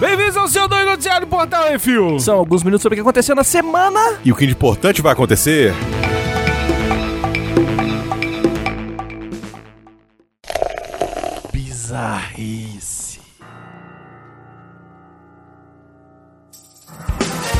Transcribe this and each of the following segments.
Bem-vindos ao Seu Doido Diário do Portal Enfio. São alguns minutos sobre o que aconteceu na semana e o que de importante vai acontecer. Bizarrice.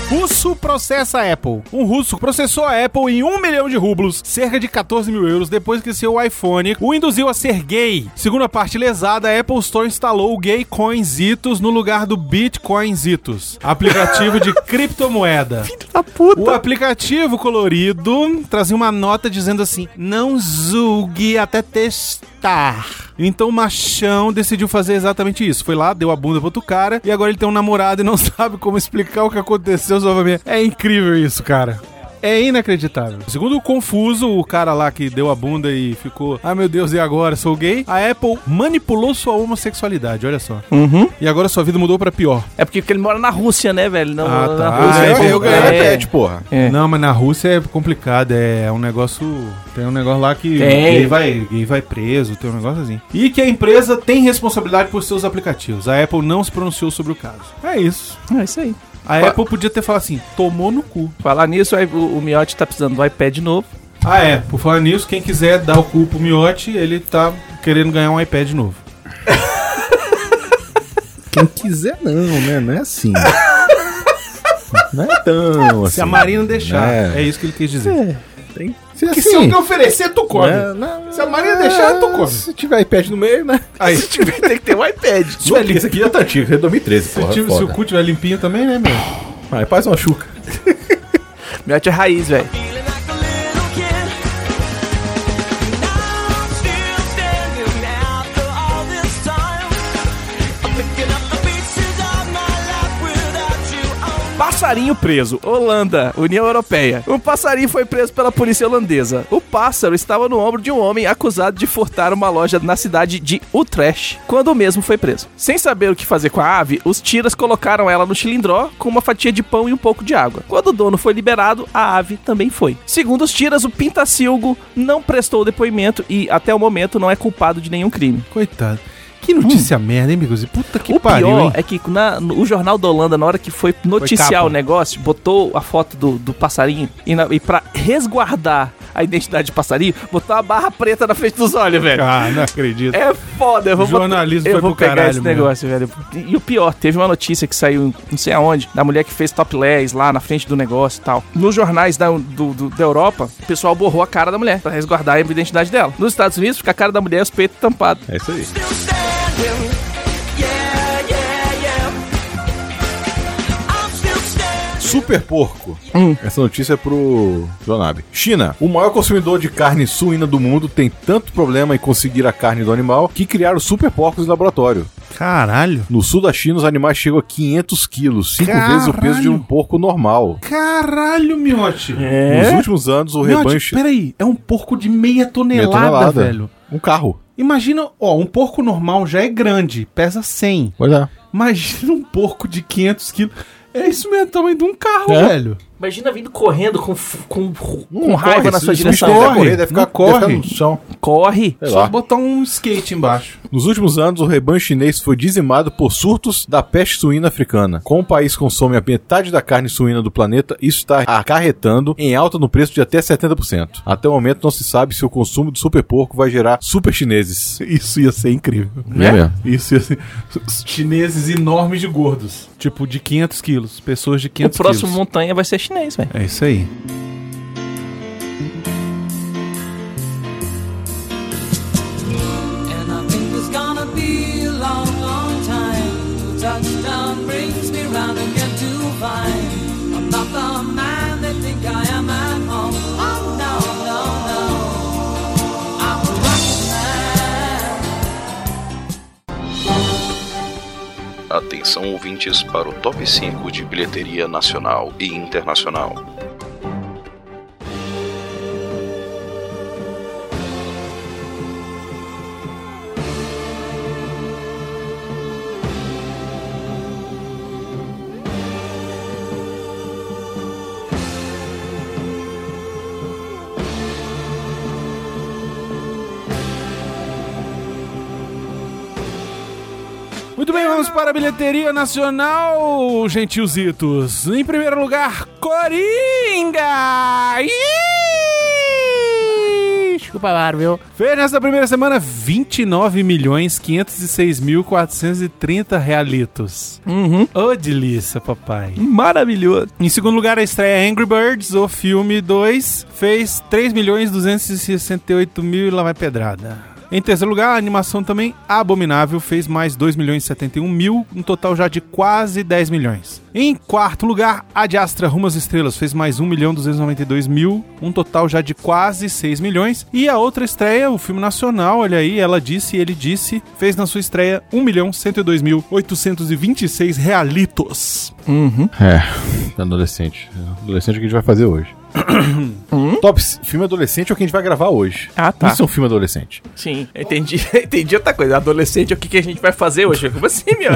Russo processa a Apple. Um russo processou a Apple em 1 milhão de rublos, cerca de 14 mil euros, depois que seu iPhone o induziu a ser gay. Segundo a parte lesada, a Apple Store instalou o Gay Coinsitos no lugar do Bitcoin Zitos, aplicativo de criptomoeda. Filho da puta! O aplicativo colorido trazia uma nota dizendo assim: não julgue até testar. Então o machão decidiu fazer exatamente isso. Foi lá, deu a bunda pro outro cara e agora ele tem um namorado e não sabe como explicar o que aconteceu. É incrível isso, cara. É inacreditável. Segundo o Confuso, o cara lá que deu a bunda e ficou, ah, meu Deus, e agora? Sou gay? A Apple manipulou sua homossexualidade, olha só. Uhum. E agora sua vida mudou pra pior. É porque ele mora na Rússia, né, velho? Não, ah, tá. Na Rússia, ah, eu ganhei na TED, porra. É. Não, mas na Rússia é complicado, é um negócio... Tem um negócio lá que gay vai preso, tem um negócio assim. E que a empresa tem responsabilidade por seus aplicativos. A Apple não se pronunciou sobre o caso. É isso. É isso aí. A Apple podia ter falado assim, tomou no cu. Falar nisso, o Miotti tá precisando do iPad novo. Ah, é. Por falar nisso, quem quiser dar o cu pro Miotti, ele tá querendo ganhar um iPad novo. Quem quiser não, né? Não é assim. Não é tão assim. Se a Marina deixar. É isso que ele quis dizer. É, tem... Porque assim, se eu te oferecer, tu come. Não, se a Maria deixar, tu come. Se tiver iPad no meio, né? Aí se tiver, tem que ter um iPad. Isso aqui já tá antigo, é 2013, porra. Se o cu tiver limpinho também, né, meu? Aí faz uma chuca. Melhor é raiz, velho. Passarinho preso. Holanda, União Europeia. Um passarinho foi preso pela polícia holandesa. O pássaro estava no ombro de um homem acusado de furtar uma loja na cidade de Utrecht, quando o mesmo foi preso. Sem saber o que fazer com a ave, os tiras colocaram ela no cilindró com uma fatia de pão e um pouco de água. Quando o dono foi liberado, a ave também foi. Segundo os tiras, o pintacilgo não prestou o depoimento e, até o momento, não é culpado de nenhum crime. Coitado. Que notícia merda, hein, amigos? Puta que pariu, hein? O pior é que o Jornal da Holanda, na hora que foi noticiar o negócio, botou a foto do passarinho e pra resguardar a identidade do passarinho, botou a barra preta na frente dos olhos, velho. Ah, não acredito. É foda. O jornalismo foi pro caralho, esse negócio, velho. E o pior, teve uma notícia que saiu não sei aonde, da mulher que fez topless lá na frente do negócio e tal. Nos jornais da Europa, o pessoal borrou a cara da mulher pra resguardar a identidade dela. Nos Estados Unidos, fica a cara da mulher e os peitos tampados. É isso aí. Super porco. Essa notícia é pro Jonabe. China, o maior consumidor de carne suína do mundo, tem tanto problema em conseguir a carne do animal que criaram super porcos em laboratório. Caralho. No sul da China, os animais chegam a 500 quilos, 5 vezes o peso de um porco normal. Caralho, Miotti. É? Nos últimos anos, o rebanho... Peraí, é um porco de meia tonelada, velho. Um carro. Imagina, ó, um porco normal já é grande, pesa 100. Olha. Imagina um porco de 500 quilos. É isso mesmo, tamanho de um carro, velho. Imagina vindo correndo com raiva corre, na sua direção. Deve ficar no chão. Corre. Só botar um skate embaixo. Nos últimos anos, o rebanho chinês foi dizimado por surtos da peste suína africana. Como o país consome a metade da carne suína do planeta, isso está acarretando em alta no preço de até 70%. Até o momento, não se sabe se o consumo de super porco vai gerar super chineses. Isso ia ser incrível. Né? Isso ia ser... Chineses enormes de gordos. Tipo, de 500 quilos. Pessoas de 500 quilos. O próximo montanha vai ser chinês, velho. É isso aí. Atenção ouvintes para o top 5 de bilheteria nacional e internacional. Muito bem, vamos para a bilheteria nacional, gentilzitos. Em primeiro lugar, Coringa! Desculpa, Laro, viu? Fez nessa primeira semana 29.506.430 realitos. Uhum. Ô, delícia, papai. Maravilhoso. Em segundo lugar, a estreia Angry Birds, o filme 2, fez 3.268.000 e lá vai pedrada. Em terceiro lugar, a animação também Abominável fez mais 2.071.000, um total já de quase 10 milhões. Em quarto lugar, a de Astra Rumo às Estrelas fez mais 1.292.000, um total já de quase 6 milhões. E a outra estreia, o filme nacional, olha aí, Ela Disse, Ele Disse, fez na sua estreia 1.102.826 realitos. Uhum. É, adolescente. Adolescente é o que a gente vai fazer hoje. Top filme adolescente é o que a gente vai gravar hoje. Ah, tá. Isso é um filme adolescente. Sim, entendi outra coisa. Adolescente é o que a gente vai fazer hoje. Como assim, meu?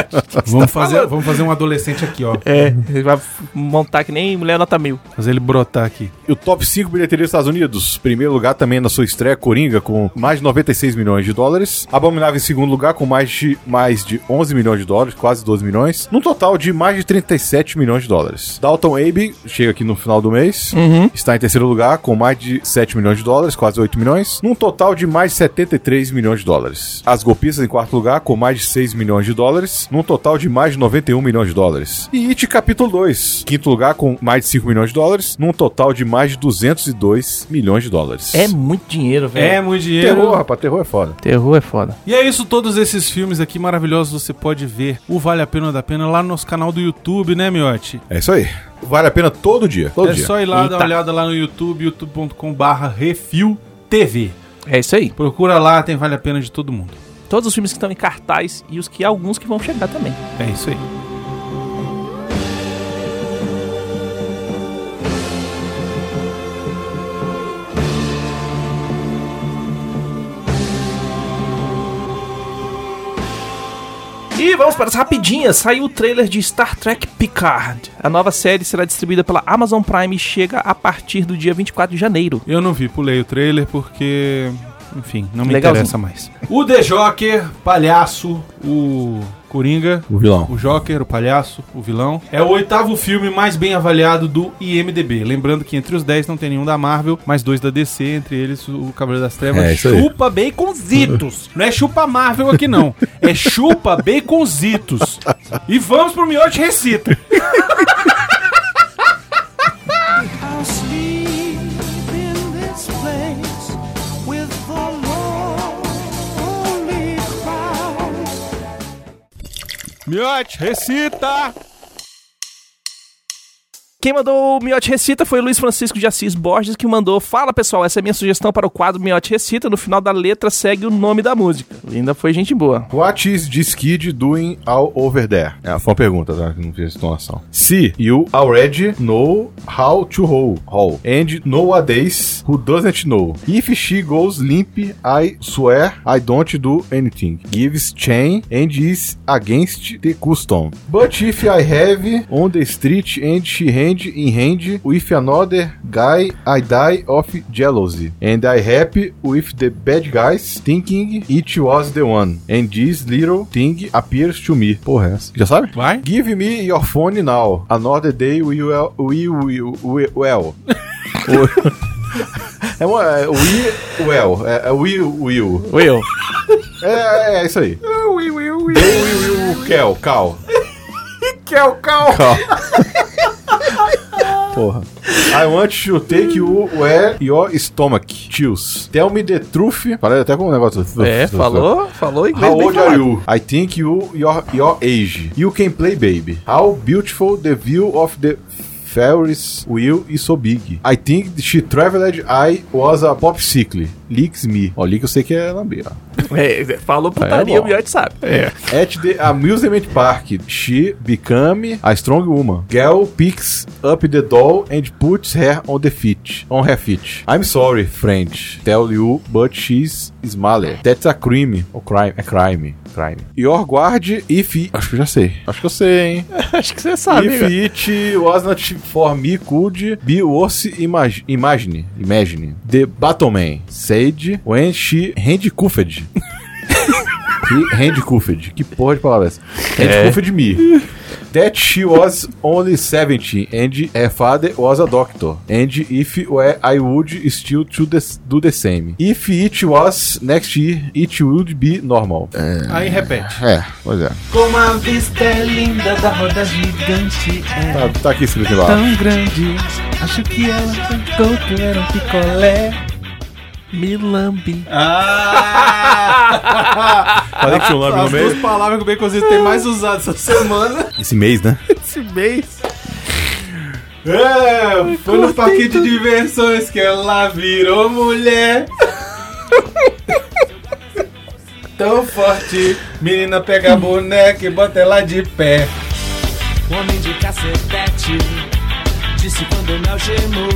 Vamos fazer um adolescente aqui, ó. É, ele vai montar que nem Mulher Nota 1000. Fazer ele brotar aqui. E o top 5 bilheteria dos Estados Unidos. Primeiro lugar também na sua estreia, Coringa, com mais de 96 milhões de dólares. Abominável em segundo lugar, com mais de 11 milhões de dólares, quase 12 milhões. Num total de mais de 37 milhões de dólares. Dalton Abe chega aqui no final do mês. Uhum. Está em terceiro lugar com mais de 7 milhões de dólares, quase 8 milhões, num total de mais de 73 milhões de dólares. As Golpistas em quarto lugar com mais de 6 milhões de dólares, num total de mais de 91 milhões de dólares. E It Capítulo 2, quinto lugar com mais de 5 milhões de dólares, num total de mais de 202 milhões de dólares. É muito dinheiro, velho. É muito dinheiro. Terror, rapaz, terror é foda. Terror é foda. E é isso, todos esses filmes aqui maravilhosos você pode ver o Vale a Pena ou da Pena lá no nosso canal do YouTube, né, Miotti? É isso aí. Vale a pena todo dia. Todo dia. Só ir lá, dar uma olhada lá no YouTube, youtube.com/RefilTV. É isso aí. Procura lá, tem Vale a Pena de todo mundo. Todos os filmes que estão em cartaz e alguns que vão chegar também. É isso aí. E vamos para as rapidinhas. Saiu o trailer de Star Trek Picard. A nova série será distribuída pela Amazon Prime e chega a partir do dia 24 de janeiro. Eu não vi, pulei o trailer porque... Enfim, não me interessa mais. O The Joker, palhaço, o... Coringa, o vilão. O Joker, o palhaço, o vilão. É o 8º filme mais bem avaliado do IMDB. Lembrando que entre os 10 não tem nenhum da Marvel, mas 2 da DC, entre eles o Cavaleiro das Trevas. É, chupa baconzitos. Não é chupa Marvel aqui não, é chupa baconzitos. E vamos pro Miote Recita. Miote, recita! Quem mandou o Miote Recita foi o Luiz Francisco de Assis Borges, que mandou: fala pessoal, essa é a minha sugestão para o quadro Miote Recita. No final da letra segue o nome da música. Ainda foi gente boa. What is this kid doing all over there? É, foi uma pergunta, tá? Não fiz entonação. Se you already know how to roll and nowadays who doesn't know. If she goes limp, I swear I don't do anything. Gives chain and is against the custom. But if I have on the street and she hands in hand with another guy, I die of jealousy. And I happy with the bad guys thinking it was the one. And this little thing appears to me. Porra, essa. Já sabe? Vai. Give me your phone now. Another day we will. É uma... We will. É isso aí. We will. Cal. Porra. I want to take you where your stomach chills. Tell me the truth. Falei até com um negócio. É, falou inglês. How old are you? I think your age. You can play, baby. How beautiful the view of the Ferris wheel is so big. I think she traveled. I was a popsicle. Licks me. Ó, lick eu sei que é lambeira. É, falou putaria, o Miotti sabe. É. At the amusement park, she became a strong woman. Girl picks up the doll and puts her on the feet. On her feet. I'm sorry, French. Tell you, but she's smaller. That's a crime. Oh, crime. É crime. Crime. Your guard if... Acho que eu sei, hein? Acho que você sabe. If it was not for me, could be worse imagine. The Batman said when she handcuffed. aqui, handcuffed. Que porra de palavra é essa? Handcuffed me. That she was only 17 and her father was a doctor. And if I would still to do the same. If it was next year, it would be normal. Aí repete. Pois é. Como a vista é linda da roda gigante. Tá aqui escrito embaixo. Tão grande, acho que ela contou que era um picolé. Me lambe. Falei que tinha um lambe no meio. As duas palavras que o Baconzinho tem mais usado essa semana. Esse mês, né? Esse mês. Foi no parque de diversões que ela virou mulher. Tão forte. Menina pega a boneca e bota ela de pé. Homem de cacetete. Disse quando me algemou.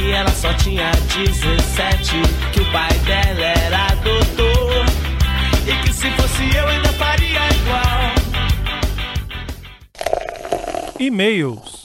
E ela só tinha 17, que o pai dela era doutor, e que se fosse eu ainda faria igual. E-mails.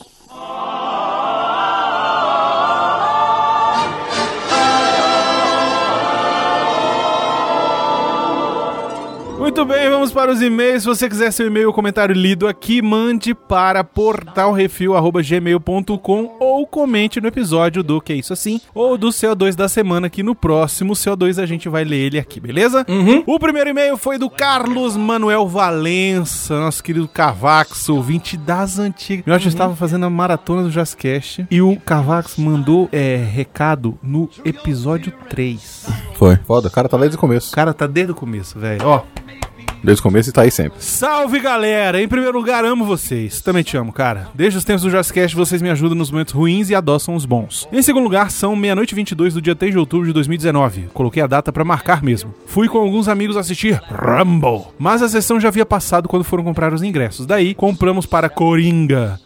Muito bem, vamos para os e-mails. Se você quiser seu e-mail ou comentário lido aqui, mande para portalrefil@gmail.com ou comente no episódio do Que É Isso Assim ou do CO2 da semana, que no próximo CO2 a gente vai ler ele aqui, beleza? Uhum. O primeiro e-mail foi do Carlos Manuel Valença, nosso querido Cavax, ouvinte das antigas. Eu acho que estava fazendo a maratona do JazzCast e o Cavax mandou recado no episódio 3. Foi. Foda, o cara tá desde o começo. O cara tá desde o começo, velho. Ó. Desde o começo e tá aí sempre. Salve, galera! Em primeiro lugar, amo vocês. Também te amo, cara. Desde os tempos do JazzCast, vocês me ajudam nos momentos ruins e adoçam os bons. Em segundo lugar, são 00:22 do dia 3 de outubro de 2019. Coloquei a data pra marcar mesmo. Fui com alguns amigos assistir Rumble, mas a sessão já havia passado quando foram comprar os ingressos. Daí, compramos para Coringa.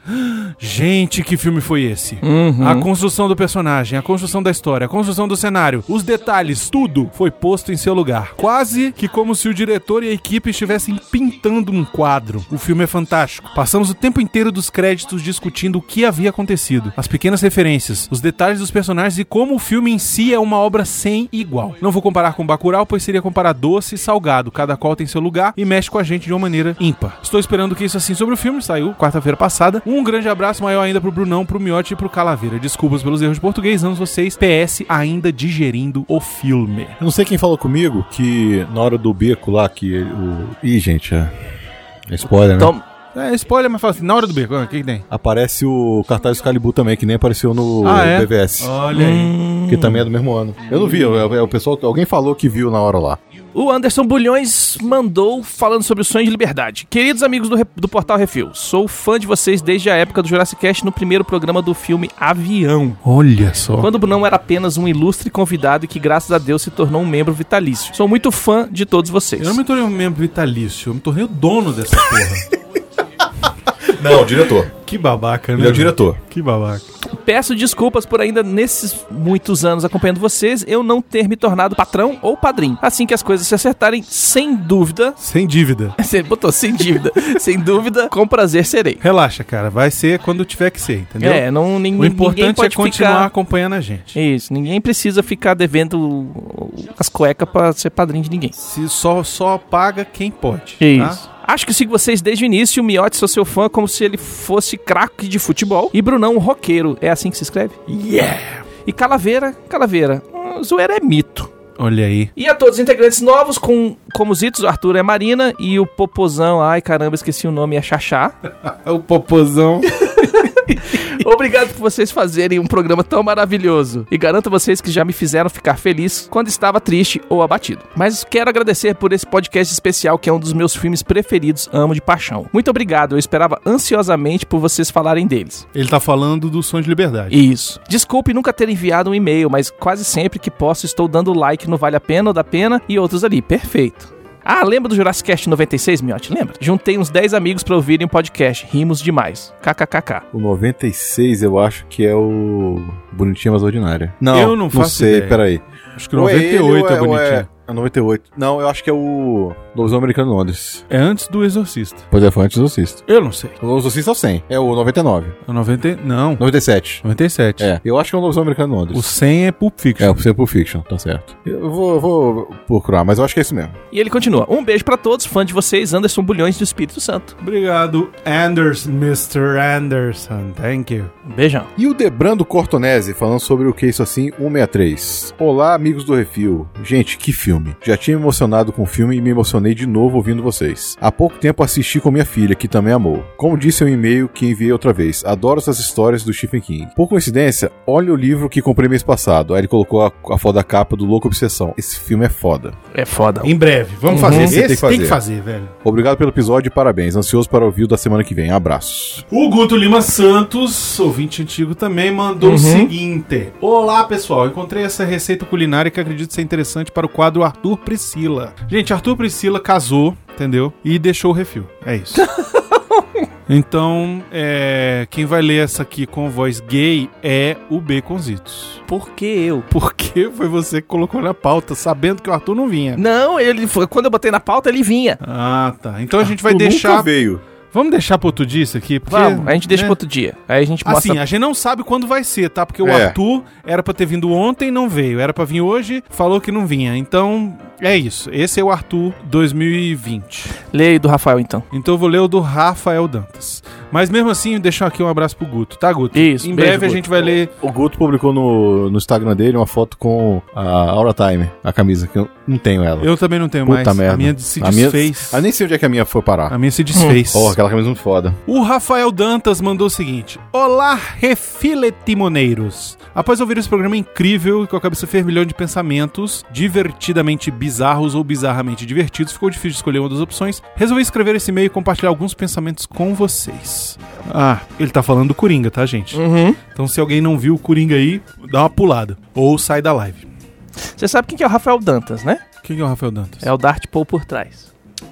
Gente, que filme foi esse? Uhum. A construção do personagem, a construção da história, a construção do cenário, os detalhes, tudo foi posto em seu lugar. Quase que como se o diretor e a equipe estivessem pintando um quadro. O filme é fantástico. Passamos o tempo inteiro dos créditos discutindo o que havia acontecido, as pequenas referências, os detalhes dos personagens e como o filme em si é uma obra sem igual. Não vou comparar com Bacurau, pois seria comparar doce e salgado, cada qual tem seu lugar e mexe com a gente de uma maneira ímpar. Estou esperando Que Isso Assim sobre o filme, saiu quarta-feira passada. Um grande abraço maior ainda pro Brunão, pro Miotti e pro Calaveira. Desculpas pelos erros de português, amo vocês. PS, ainda digerindo o filme. Eu não sei quem falou comigo que na hora do beco lá que Ih, gente, é spoiler, né? É spoiler, mas fala assim, na hora do beco, o que tem? Aparece o cartaz do Excalibur também, que nem apareceu no BVS. Olha aí. Que também é do mesmo ano. Eu não vi, o pessoal, alguém falou que viu na hora lá. O Anderson Bulhões mandou falando sobre o Sonho de Liberdade. Queridos amigos do Portal Refil, sou fã de vocês desde a época do Jurassic Cast no primeiro programa do filme Avião. Olha só. Quando o Brunão era apenas um ilustre convidado e que, graças a Deus, se tornou um membro vitalício. Sou muito fã de todos vocês. Eu não me tornei um membro vitalício, eu me tornei o dono dessa porra. Não, diretor. Que babaca, né? Ele é o diretor. Que babaca. Peço desculpas por ainda, nesses muitos anos acompanhando vocês, eu não ter me tornado patrão ou padrinho. Assim que as coisas se acertarem, sem dúvida... Sem dívida. Você botou sem dívida. Sem dúvida, com prazer serei. Relaxa, cara. Vai ser quando tiver que ser, entendeu? O importante é continuar acompanhando a gente. Isso. Ninguém precisa ficar devendo as cuecas pra ser padrinho de ninguém. Se só paga quem pode. Isso. Tá? Acho que sigo vocês desde o início. O Miotti, sou seu fã, como se ele fosse craque de futebol. E Brunão, um roqueiro. É assim que se escreve? Yeah! E Calaveira. Zoeira é mito. Olha aí. E a todos os integrantes novos, como os Zitos, o Arthur é Marina e o Popozão. Ai, caramba, esqueci o nome, é Xaxá. O Popozão. Obrigado por vocês fazerem um programa tão maravilhoso. E garanto a vocês que já me fizeram ficar feliz quando estava triste ou abatido. Mas quero agradecer por esse podcast especial, que é um dos meus filmes preferidos, amo de paixão. Muito obrigado, eu esperava ansiosamente por vocês falarem deles. Ele tá falando do Sonho de Liberdade. Isso. Desculpe nunca ter enviado um e-mail, mas quase sempre que posso estou dando like no Vale a Pena ou Da Pena e outros ali. Perfeito. Ah, lembra do Jurassic Cast 96, Miotti? Lembra? Juntei uns 10 amigos pra ouvirem o podcast. Rimos demais. KKKK. O 96 eu acho que é o Bonitinha Mais Ordinária. Não, eu não faço ideia. Peraí. Acho que o 98 é Bonitinha. É 98. Não, eu acho que é o Novelzão Americano de Londres. É antes do Exorcista. Pois é, foi antes do Exorcista. Eu não sei. O Exorcista é o 100. É o 99. É o 90... Não. 97. 97. É. Eu acho que é o Novelzão Americano de Londres. O 100 é Pulp Fiction. É, o 100 é Pulp Fiction. Tá certo. Eu vou procurar, mas eu acho que é isso mesmo. E ele continua. Um beijo pra todos. Fã de vocês, Anderson Bulhões do Espírito Santo. Obrigado, Anderson, Mr. Anderson. Thank you. Um beijão. E o Debrando Cortonese falando sobre o que é isso assim, 163. Olá, amigos do Refil. Gente, que filme. Já tinha me emocionado com o filme e me emocionei de novo ouvindo vocês. Há pouco tempo assisti com minha filha, que também amou. Como disse em um e-mail que enviei outra vez, adoro essas histórias do Stephen King. Por coincidência, olha o livro que comprei mês passado. Aí ele colocou a foda capa do Louco Obsessão. Esse filme é foda. É foda. Em breve. Vamos fazer. Esse tem que fazer, velho. Obrigado pelo episódio e parabéns. Ansioso para ouvir o da semana que vem. Abraços. O Guto Lima Santos, ouvinte antigo também, mandou o seguinte. Olá, pessoal. Encontrei essa receita culinária que acredito ser interessante para o quadro Arthur Priscila. Gente, Arthur Priscila casou, entendeu? E deixou o refil. É isso. Então, quem vai ler essa aqui com voz gay é o Bitcoin Zitos. Por que eu? Porque foi você que colocou na pauta, sabendo que o Arthur não vinha. Não, quando eu botei na pauta, ele vinha. Ah, tá. Então Arthur a gente vai deixar... Nunca veio. Vamos deixar pro outro dia isso aqui? Porque, vamos, a gente deixa pro outro dia. Aí a gente mostra... Assim, a gente não sabe quando vai ser, tá? Porque o Arthur era pra ter vindo ontem e não veio. Era pra vir hoje, falou que não vinha. Então, é isso. Esse é o Arthur 2020. Leia aí do Rafael, então. Então eu vou ler o do Rafael Dantas. Mas mesmo assim, deixar aqui um abraço pro Guto, tá, Guto? Isso, em breve a gente vai ler... O Guto publicou no Instagram dele uma foto com a Aura Time, a camisa, que eu não tenho ela. Eu também não tenho. Puta mais. Merda. A minha se desfez. Nem sei onde é que a minha foi parar. A minha se desfez. Aquela camisa muito foda. O Rafael Dantas mandou o seguinte. Olá, refiletimoneiros. Após ouvir esse programa incrível e com a cabeça fervilhão de pensamentos divertidamente bizarros ou bizarramente divertidos, ficou difícil escolher uma das opções. Resolvi escrever esse e-mail e compartilhar alguns pensamentos com vocês. Ah, ele tá falando do Coringa, tá, gente? Uhum. Então se alguém não viu o Coringa aí, dá uma pulada. Ou sai da live. Você sabe quem que é o Rafael Dantas, né? Quem é o Rafael Dantas? É o Dart Paul por trás.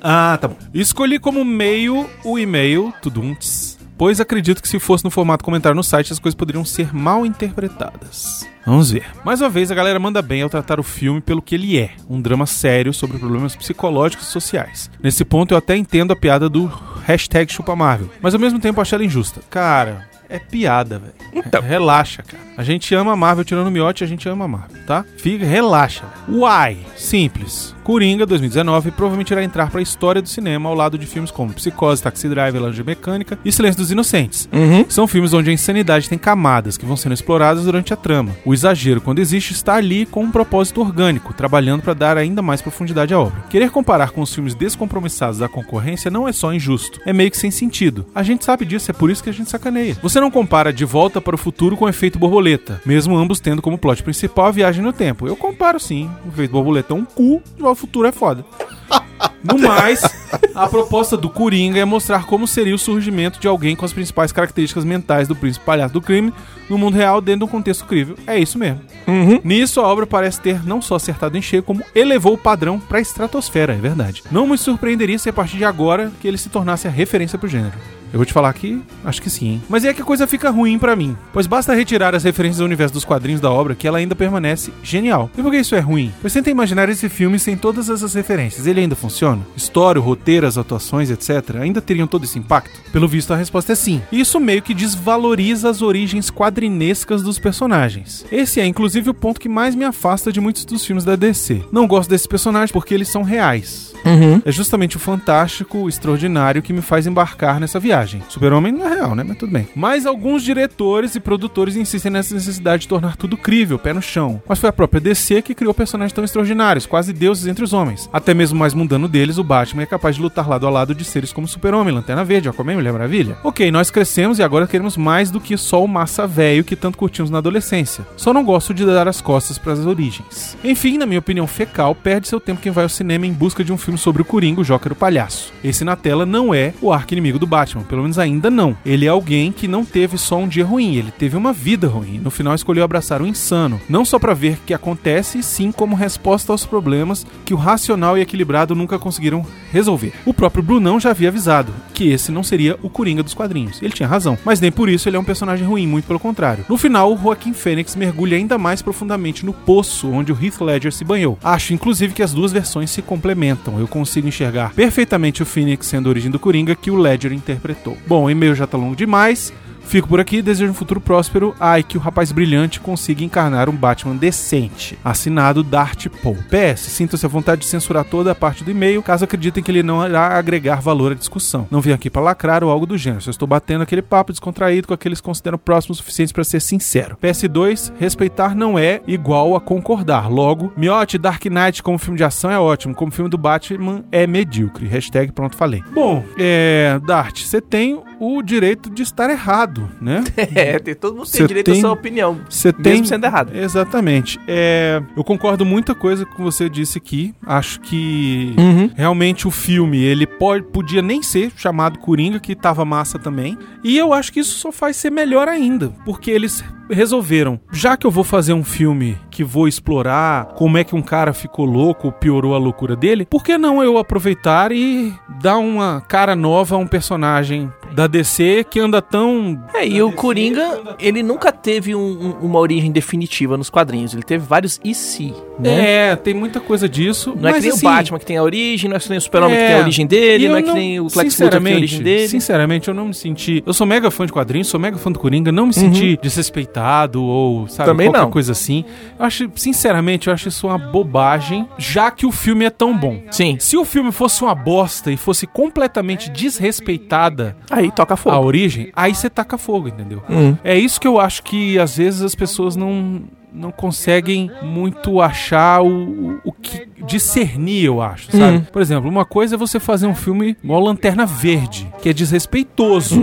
Ah, tá bom. Escolhi como meio o e-mail, tudunts, pois acredito que se fosse no formato comentário no site, as coisas poderiam ser mal interpretadas. Vamos ver. Mais uma vez, a galera manda bem ao tratar o filme pelo que ele é, um drama sério sobre problemas psicológicos e sociais. Nesse ponto, eu até entendo a piada do hashtag chupamarvel, mas ao mesmo tempo acho ela injusta. Cara... É piada, velho. Então. Relaxa, cara. A gente ama a Marvel, tirando o miote, a gente ama a Marvel, tá? Relaxa. Uai. Simples. Coringa, 2019, provavelmente irá entrar pra história do cinema ao lado de filmes como Psicose, Taxi Driver, Laranja Mecânica e Silêncio dos Inocentes. Uhum. São filmes onde a insanidade tem camadas que vão sendo exploradas durante a trama. O exagero, quando existe, está ali com um propósito orgânico, trabalhando pra dar ainda mais profundidade à obra. Querer comparar com os filmes descompromissados da concorrência não é só injusto, é meio que sem sentido. A gente sabe disso, é por isso que a gente sacaneia. Você não compara De Volta para o Futuro com Efeito Borboleta, mesmo ambos tendo como plot principal a viagem no tempo. Eu comparo sim, o Efeito Borboleta é um cu, De Volta para o Futuro é foda. No mais, a proposta do Coringa é mostrar como seria o surgimento de alguém com as principais características mentais do príncipe palhaço do crime no mundo real dentro de um contexto crível. É isso mesmo. Uhum. Nisso, a obra parece ter não só acertado em cheio, como elevou o padrão pra estratosfera, é verdade. Não me surpreenderia se a partir de agora que ele se tornasse a referência pro gênero. Eu vou te falar que acho que sim, hein? Mas é que a coisa fica ruim pra mim, pois basta retirar as referências ao universo dos quadrinhos da obra que ela ainda permanece genial. E por que isso é ruim? Pois tenta imaginar esse filme sem todas essas referências. Ele ainda funciona? História, roteiro, as atuações, etc. ainda teriam todo esse impacto? Pelo visto, a resposta é sim. E isso meio que desvaloriza as origens quadrinescas dos personagens. Esse é, inclusive, o ponto que mais me afasta de muitos dos filmes da DC. Não gosto desses personagens porque eles são reais. Uhum. É justamente o fantástico, o extraordinário que me faz embarcar nessa viagem. Super-Homem não é real, né? Mas tudo bem. Mas alguns diretores e produtores insistem nessa necessidade de tornar tudo crível, pé no chão. Mas foi a própria DC que criou personagens tão extraordinários, quase deuses entre os homens. Até mesmo o mais mundano deles, o Batman, é capaz de lutar lado a lado de seres como Super-Homem, Lanterna Verde, Aquaman, Mulher Maravilha. Ok, nós crescemos e agora queremos mais do que só o massa velho que tanto curtimos na adolescência. Só não gosto de dar as costas para as origens. Enfim, na minha opinião fecal, perde seu tempo quem vai ao cinema em busca de um filme sobre o Coringa, o Joker, o Palhaço. Esse na tela não é o arqui-inimigo do Batman. Pelo menos ainda não. Ele é alguém que não teve só um dia ruim, ele teve uma vida ruim. No final escolheu abraçar o insano, não só pra ver o que acontece, e sim como resposta aos problemas que o racional e equilibrado nunca conseguiram resolver. O próprio Brunão já havia avisado que esse não seria o Coringa dos quadrinhos. Ele tinha razão, mas nem por isso ele é um personagem ruim, muito pelo contrário. No final, o Joaquin Phoenix mergulha ainda mais profundamente no poço onde o Heath Ledger se banhou. Acho, inclusive, que as duas versões se complementam. Eu consigo enxergar perfeitamente o Phoenix sendo a origem do Coringa que o Ledger interpretou. Bom, o e-mail já tá longo demais. Fico por aqui, desejo um futuro próspero. Ai, que o rapaz brilhante consiga encarnar um Batman decente. Assinado Dart Paul. PS, sinta-se à vontade de censurar toda a parte do e-mail, caso acreditem que ele não irá agregar valor à discussão. Não vim aqui pra lacrar ou algo do gênero. Só estou batendo aquele papo descontraído com aqueles que consideram próximos o suficiente pra ser sincero. PS2, respeitar não é igual a concordar. Logo, miote, Dark Knight como filme de ação é ótimo, como filme do Batman é medíocre. Hashtag pronto, falei. Bom, Dart, você tem o direito de estar errado, né? Todo mundo tem direito à sua opinião, mesmo sendo errado. Exatamente. Eu concordo muita coisa com você disse aqui. Acho que realmente o filme, ele podia nem ser chamado Coringa, que tava massa também. E eu acho que isso só faz ser melhor ainda, porque eles resolveram, já que eu vou fazer um filme que vou explorar como é que um cara ficou louco ou piorou a loucura dele, por que não eu aproveitar e dar uma cara nova a um personagem da DC que anda tão... e o Coringa, ele nunca teve uma origem definitiva nos quadrinhos. Ele teve vários e se, né? Tem muita coisa disso. Não mas é que nem assim, o Batman que tem a origem, não é que nem o Super-Homem que tem a origem dele, não é que nem o Lex Luthor que tem a origem dele. Sinceramente, eu não me senti... Eu sou mega fã de quadrinhos, sou mega fã do Coringa, não me senti desrespeitado ou, sabe, também qualquer coisa assim. Eu acho, sinceramente, eu acho isso uma bobagem, já que o filme é tão bom. Sim. Se o filme fosse uma bosta e fosse completamente desrespeitada... Aí toca fogo. A origem, aí você taca fogo, entendeu? É isso que eu acho que às vezes as pessoas não conseguem muito achar o que discernir, eu acho, sabe? Por exemplo, uma coisa é você fazer um filme igual Lanterna Verde, que é desrespeitoso,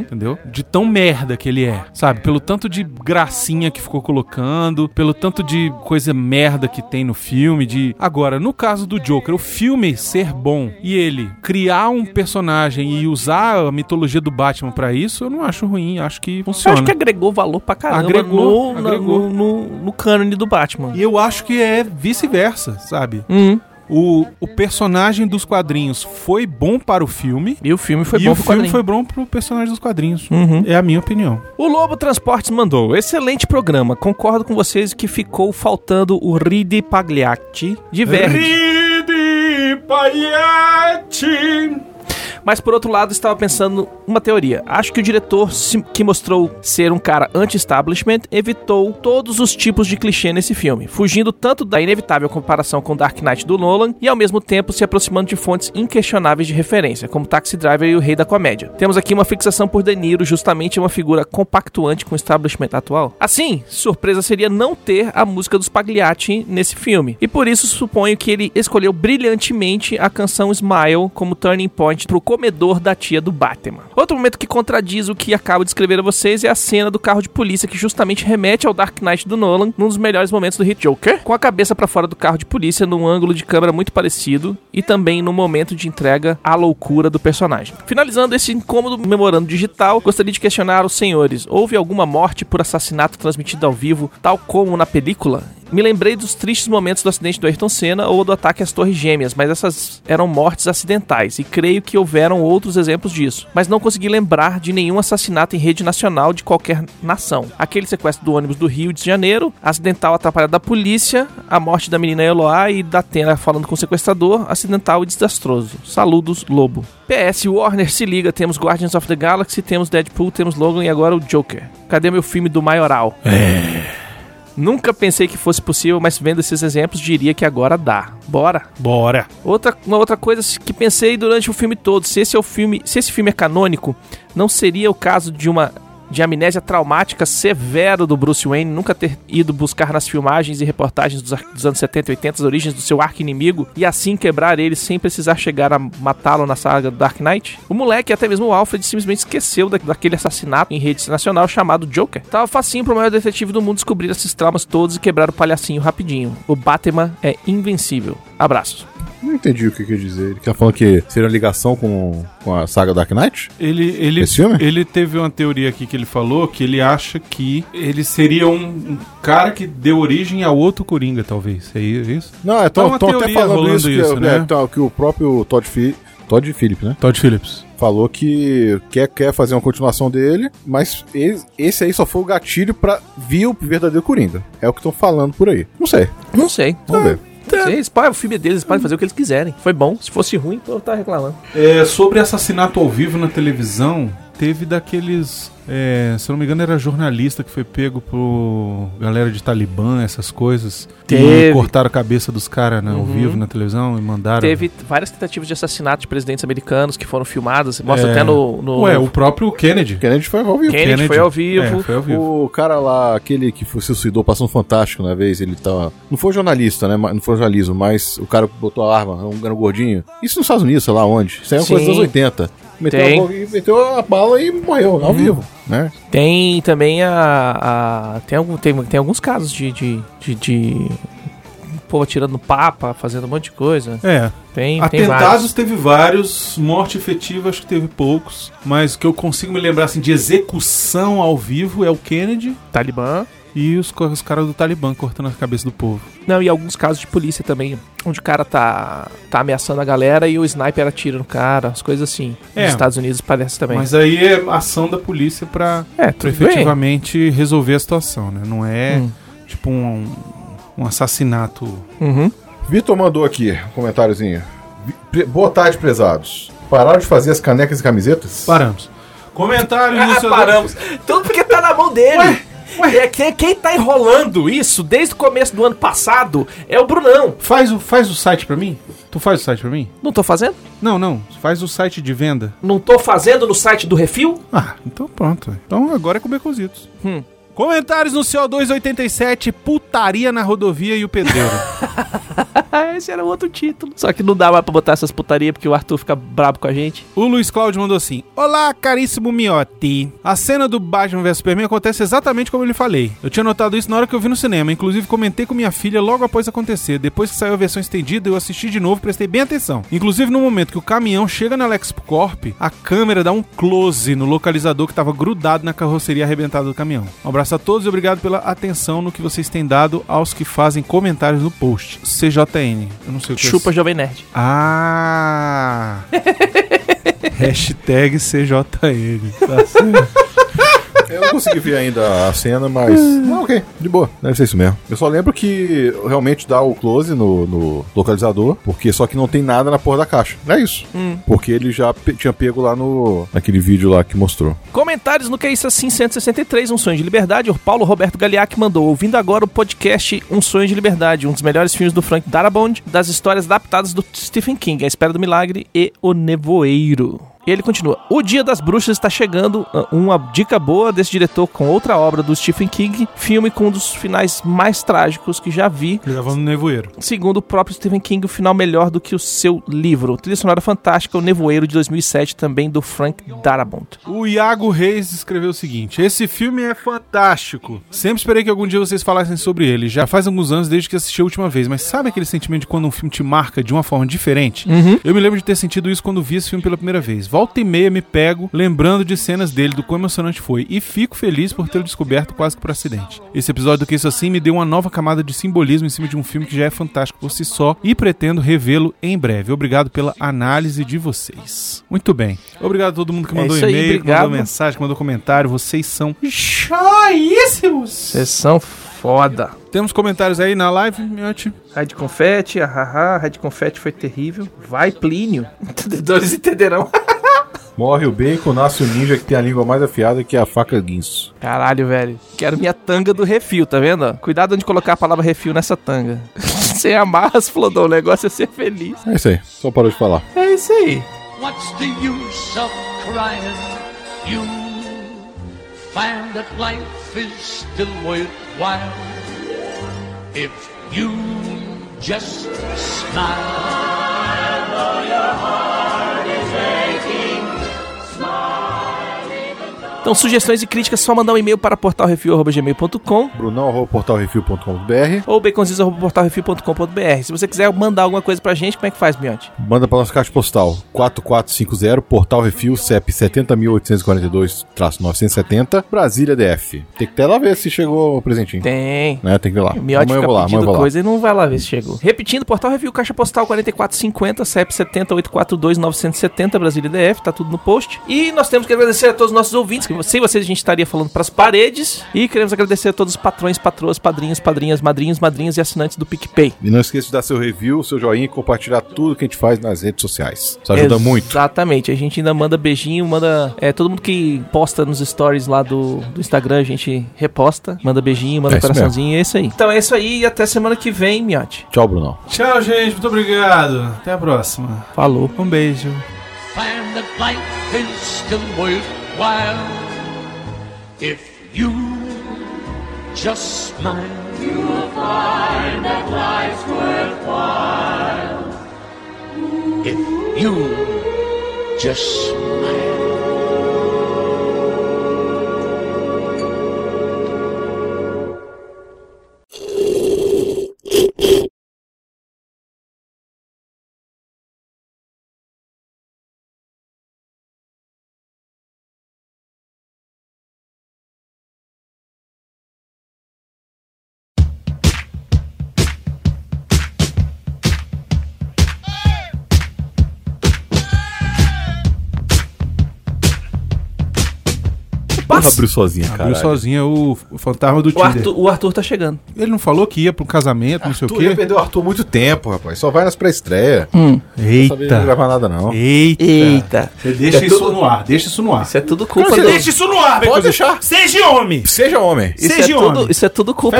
entendeu? De tão merda que ele é, sabe? Pelo tanto de gracinha que ficou colocando, pelo tanto de coisa merda que tem no filme, Agora, no caso do Joker, o filme ser bom e ele criar um personagem e usar a mitologia do Batman pra isso, eu não acho ruim, acho que funciona. Eu acho que agregou valor pra caramba. Agregou no cânone do Batman. E eu acho que é vice-versa, sabe? O personagem dos quadrinhos foi bom para o filme. E o filme foi bom para o quadrinho. E o filme foi bom para o personagem dos quadrinhos. É a minha opinião. O Lobo Transportes mandou. Excelente programa. Concordo com vocês que ficou faltando o Ridi Pagliacci de Verdi. Ridi Pagliacci. Mas, por outro lado, estava pensando uma teoria. Acho que o diretor, que mostrou ser um cara anti-establishment, evitou todos os tipos de clichê nesse filme, fugindo tanto da inevitável comparação com Dark Knight do Nolan e, ao mesmo tempo, se aproximando de fontes inquestionáveis de referência, como Taxi Driver e o Rei da Comédia. Temos aqui uma fixação por De Niro, justamente uma figura compactuante com o establishment atual. Assim, surpresa seria não ter a música dos Pagliacci nesse filme. E, por isso, suponho que ele escolheu brilhantemente a canção Smile como turning point pro comedor da tia do Batman. Outro momento que contradiz o que acabo de escrever a vocês é a cena do carro de polícia que justamente remete ao Dark Knight do Nolan, num dos melhores momentos do hit Joker, com a cabeça pra fora do carro de polícia num ângulo de câmera muito parecido e também no momento de entrega à loucura do personagem. Finalizando esse incômodo memorando digital, gostaria de questionar os senhores, houve alguma morte por assassinato transmitida ao vivo, tal como na película? Me lembrei dos tristes momentos do acidente do Ayrton Senna ou do ataque às Torres Gêmeas, mas essas eram mortes acidentais e creio que houveram outros exemplos disso. Mas não consegui lembrar de nenhum assassinato em rede nacional de qualquer nação. Aquele sequestro do ônibus do Rio de Janeiro, acidental atrapalhado da polícia, a morte da menina Eloá e da Tena falando com o sequestrador, acidental e desastroso. Saludos, Lobo. PS, Warner, se liga, temos Guardians of the Galaxy, temos Deadpool, temos Logan e agora o Joker. Cadê meu filme do Maioral? Nunca pensei que fosse possível, mas vendo esses exemplos, diria que agora dá. Bora. Uma outra coisa que pensei durante o filme todo, se esse filme é canônico, não seria o caso de amnésia traumática severa do Bruce Wayne nunca ter ido buscar nas filmagens e reportagens dos anos 70 e 80 as origens do seu arqui-inimigo e assim quebrar ele sem precisar chegar a matá-lo na saga do Dark Knight? O moleque, até mesmo o Alfred, simplesmente esqueceu daquele assassinato em rede nacional chamado Joker. Tava facinho pro maior detetive do mundo descobrir esses traumas todos e quebrar o palhacinho rapidinho. O Batman é invencível. Abraços. Não entendi o que quer dizer. Ele quer falar que seria uma ligação com a saga Dark Knight? Esse filme? Ele teve uma teoria aqui que ele falou que ele acha que ele seria um cara que deu origem a outro Coringa, talvez. É isso? Não, estão até falando isso, né? Que o próprio Todd Phillips Todd Phillips, né? Todd Phillips. Falou que quer fazer uma continuação dele, mas esse aí só foi o gatilho pra vir o verdadeiro Coringa. É o que estão falando por aí. Não sei. Vamos ver. O filme é deles, eles podem fazer o que eles quiserem. Foi bom, se fosse ruim, eu tava reclamando. Sobre assassinato ao vivo na televisão, teve daqueles... se eu não me engano, era jornalista que foi pego por galera de Talibã, essas coisas. Teve. E cortaram a cabeça dos caras, né, ao vivo na televisão e mandaram. Teve várias tentativas de assassinato de presidentes americanos que foram filmadas. Mostra até no... o próprio Kennedy. Kennedy foi ao vivo. Foi ao vivo. O cara lá, aquele que se suicidou, passou um fantástico na vez, ele tava... Não foi jornalista, né? Não foi jornalismo, mas o cara botou a arma, era um gordinho. Isso nos Estados Unidos, sei lá onde. Isso é uma coisa dos 80. Meteu a bala e morreu ao vivo, né? Tem também tem alguns casos de povo atirando no Papa, fazendo um monte de coisa. Atentados teve vários, morte efetiva acho que teve poucos, mas o que eu consigo me lembrar assim, de execução ao vivo é o Kennedy, Talibã. E os caras do Talibã cortando a cabeça do povo. Não, e alguns casos de polícia também, onde o cara tá ameaçando a galera e o sniper atira no cara, as coisas assim. Nos Estados Unidos parece também. Mas aí é ação da polícia pra efetivamente resolver a situação, né? Não é tipo um assassinato. Vitor mandou aqui um comentáriozinho. Boa tarde, prezados. Pararam de fazer as canecas e camisetas? Paramos. Comentário no seu... Paramos. Tudo porque tá na mão dele. Ué? Quem tá enrolando isso desde o começo do ano passado é o Brunão. Faz o site pra mim? Tu faz o site pra mim? Não tô fazendo? Não. Faz o site de venda. Não tô fazendo no site do Refil? Ah, então pronto. Então agora é com Beconzitos. Comentários no CO287, putaria na rodovia e o pedreiro. Esse era outro título. Só que não dá mais pra botar essas putarias porque o Arthur fica brabo com a gente. O Luiz Cláudio mandou assim: olá, caríssimo Miotti. A cena do Batman vs Superman acontece exatamente como eu lhe falei. Eu tinha notado isso na hora que eu vi no cinema. Inclusive comentei com minha filha logo após acontecer. Depois que saiu a versão estendida, eu assisti de novo e prestei bem atenção. Inclusive no momento que o caminhão chega na LexCorp, a câmera dá um close no localizador que tava grudado na carroceria arrebentada do caminhão. Um abraço a todos e obrigado pela atenção no que vocês têm dado aos que fazem comentários no post. CJN. Eu não sei o que chupa é Jovem Nerd. Ah! Hashtag CJN. Tá certo. Eu não consegui ver ainda a cena, mas... ok, de boa. Deve ser isso mesmo. Eu só lembro que realmente dá o close no localizador, porque só que não tem nada na porra da caixa. É isso. Porque ele já tinha pego lá naquele vídeo lá que mostrou. Comentários no Que É Isso Assim 163, Um Sonho de Liberdade. O Paulo Roberto Galeac mandou: ouvindo agora o podcast Um Sonho de Liberdade, um dos melhores filmes do Frank Darabont, das histórias adaptadas do Stephen King, A Espera do Milagre e O Nevoeiro. E ele continua: o Dia das Bruxas está chegando, uma dica boa desse diretor com outra obra do Stephen King, filme com um dos finais mais trágicos que já vi. Gravando no Nevoeiro. Segundo o próprio Stephen King, o final melhor do que o seu livro. Trilha sonora fantástica, O Nevoeiro de 2007, também do Frank Darabont. O Iago Reis escreveu o seguinte: esse filme é fantástico. Sempre esperei que algum dia vocês falassem sobre ele. Já faz alguns anos desde que assisti a última vez, mas sabe aquele sentimento de quando um filme te marca de uma forma diferente? Eu me lembro de ter sentido isso quando vi esse filme pela primeira vez. Volta e meia me pego lembrando de cenas dele, do quão emocionante foi, e fico feliz por tê-lo descoberto quase que por acidente. Esse episódio do Que Isso Assim me deu uma nova camada de simbolismo em cima de um filme que já é fantástico por si só e pretendo revê-lo em breve. Obrigado pela análise de vocês. Muito bem. Obrigado a todo mundo que mandou e-mail, aí, que mandou mensagem, que mandou comentário. Vocês são joíssimos! Vocês são foda. Temos comentários aí na live, Miotti. Raid Confete, Raid Confete foi terrível. Vai, Plínio. Entendedores entenderão. Morre o bacon, nasce o ninja que tem a língua mais afiada que a faca guinso. Caralho, velho. Quero minha tanga do refil, tá vendo? Cuidado onde colocar a palavra refil nessa tanga. Sem amarras, Flodão, o negócio é ser feliz. É isso aí, só parou de falar. É isso aí. What's the use of crying? You find that life is still worthwhile if you just smile. Though your heart is aching. Então, sugestões e críticas, só mandar um e-mail para portalrefil@gmail.com, brunão@portalrefil.com.br ou baconzitos@portalrefil.com.br. Se você quiser mandar alguma coisa pra gente, como é que faz, Bionte? Manda para nossa caixa postal 4450, Portal Refil, CEP 70.842-970, Brasília DF. Tem que até lá ver se chegou o presentinho. Tem. Né? Tem que ir lá. Miote fica lá, pedindo coisa e não vai lá ver se chegou. Repetindo, Portal Refil, caixa postal 4450, CEP 70.842-970, Brasília DF, tá tudo no post. E nós temos que agradecer a todos os nossos ouvintes, que sem vocês a gente estaria falando pras paredes. E queremos agradecer a todos os patrões, patroas, padrinhos, padrinhas, madrinhos, madrinhas e assinantes do PicPay. E não esqueça de dar seu review, seu joinha e compartilhar tudo que a gente faz nas redes sociais. Isso ajuda muito. Exatamente. A gente ainda manda beijinho, manda... todo mundo que posta nos stories lá do Instagram, a gente reposta, manda beijinho, manda coraçãozinho, é isso aí. Então é isso aí e até semana que vem, Miotti. Tchau, Brunão. Tchau, gente. Muito obrigado. Até a próxima. Falou. Um beijo. Find that life is still worthwhile if you just smile. You will find that life's worthwhile if you just smile. Abriu sozinha, cara. Abriu sozinha o fantasma do Tinder. O Arthur tá chegando. Ele não falou que ia pro casamento, Arthur, não sei o quê? Ele perdeu o Arthur muito tempo, rapaz. Só vai nas pré-estreia. Eita. Não sabe gravar nada, não. Eita. Você deixa isso no ar. Deixa isso no ar. Isso é tudo culpa do... Você deixa isso no ar, velho. Pode deixar. Seja homem. Seja homem. Isso é tudo culpa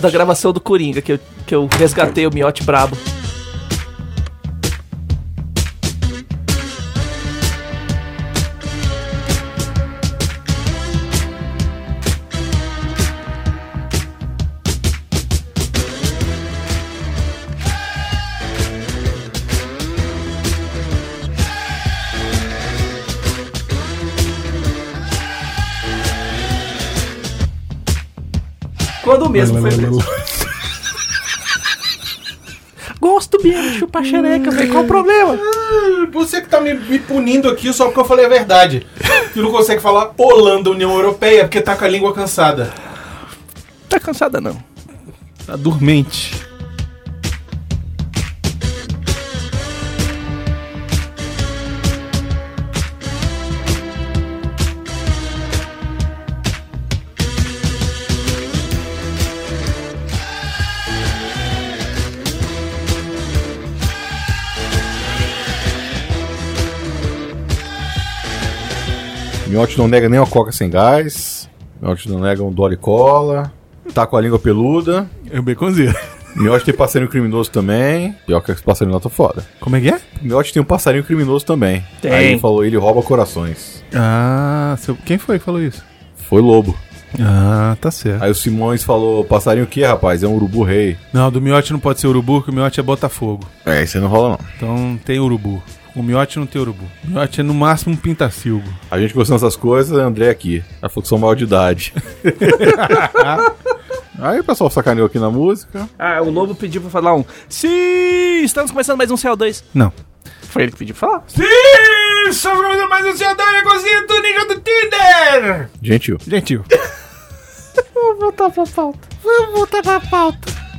da gravação do Coringa, que eu resgatei o miote brabo. Quando o mesmo foi preso. Gosto mesmo de chupar xereca, velho. Qual o problema? Você que tá me punindo aqui só porque eu falei a verdade. Que não consegue falar Holanda, União Europeia, porque tá com a língua cansada. Tá cansada, não. Tá dormente. Miotti não nega nem uma coca sem gás. Miotti não nega um Dolly Cola. Tá com a língua peluda. É o Beconzinho. Miotti tem passarinho criminoso também. Pior que esse passarinho lá tá foda. Como é que é? Miotti tem um passarinho criminoso também. Tem. Aí ele falou, ele rouba corações. Ah, quem foi que falou isso? Foi Lobo. Ah, tá certo. Aí o Simões falou, passarinho o que, rapaz? É um urubu rei. Não, do Miotti não pode ser urubu, porque o Miotti é Botafogo. É, isso aí não rola não. Então tem urubu. O Miotti não tem urubu. O Miotti é no máximo um pintacilgo. A gente gostando dessas coisas, é André aqui. A função maior de idade. Aí o pessoal sacaneou aqui na música. Ah, o Lobo pediu pra falar um. Sim, estamos começando mais um CO2. Não. Foi ele que pediu pra falar? Sim, estamos começando mais um CO2, negocinho do Ninja do Tinder. Gentil. Vamos voltar pra pauta.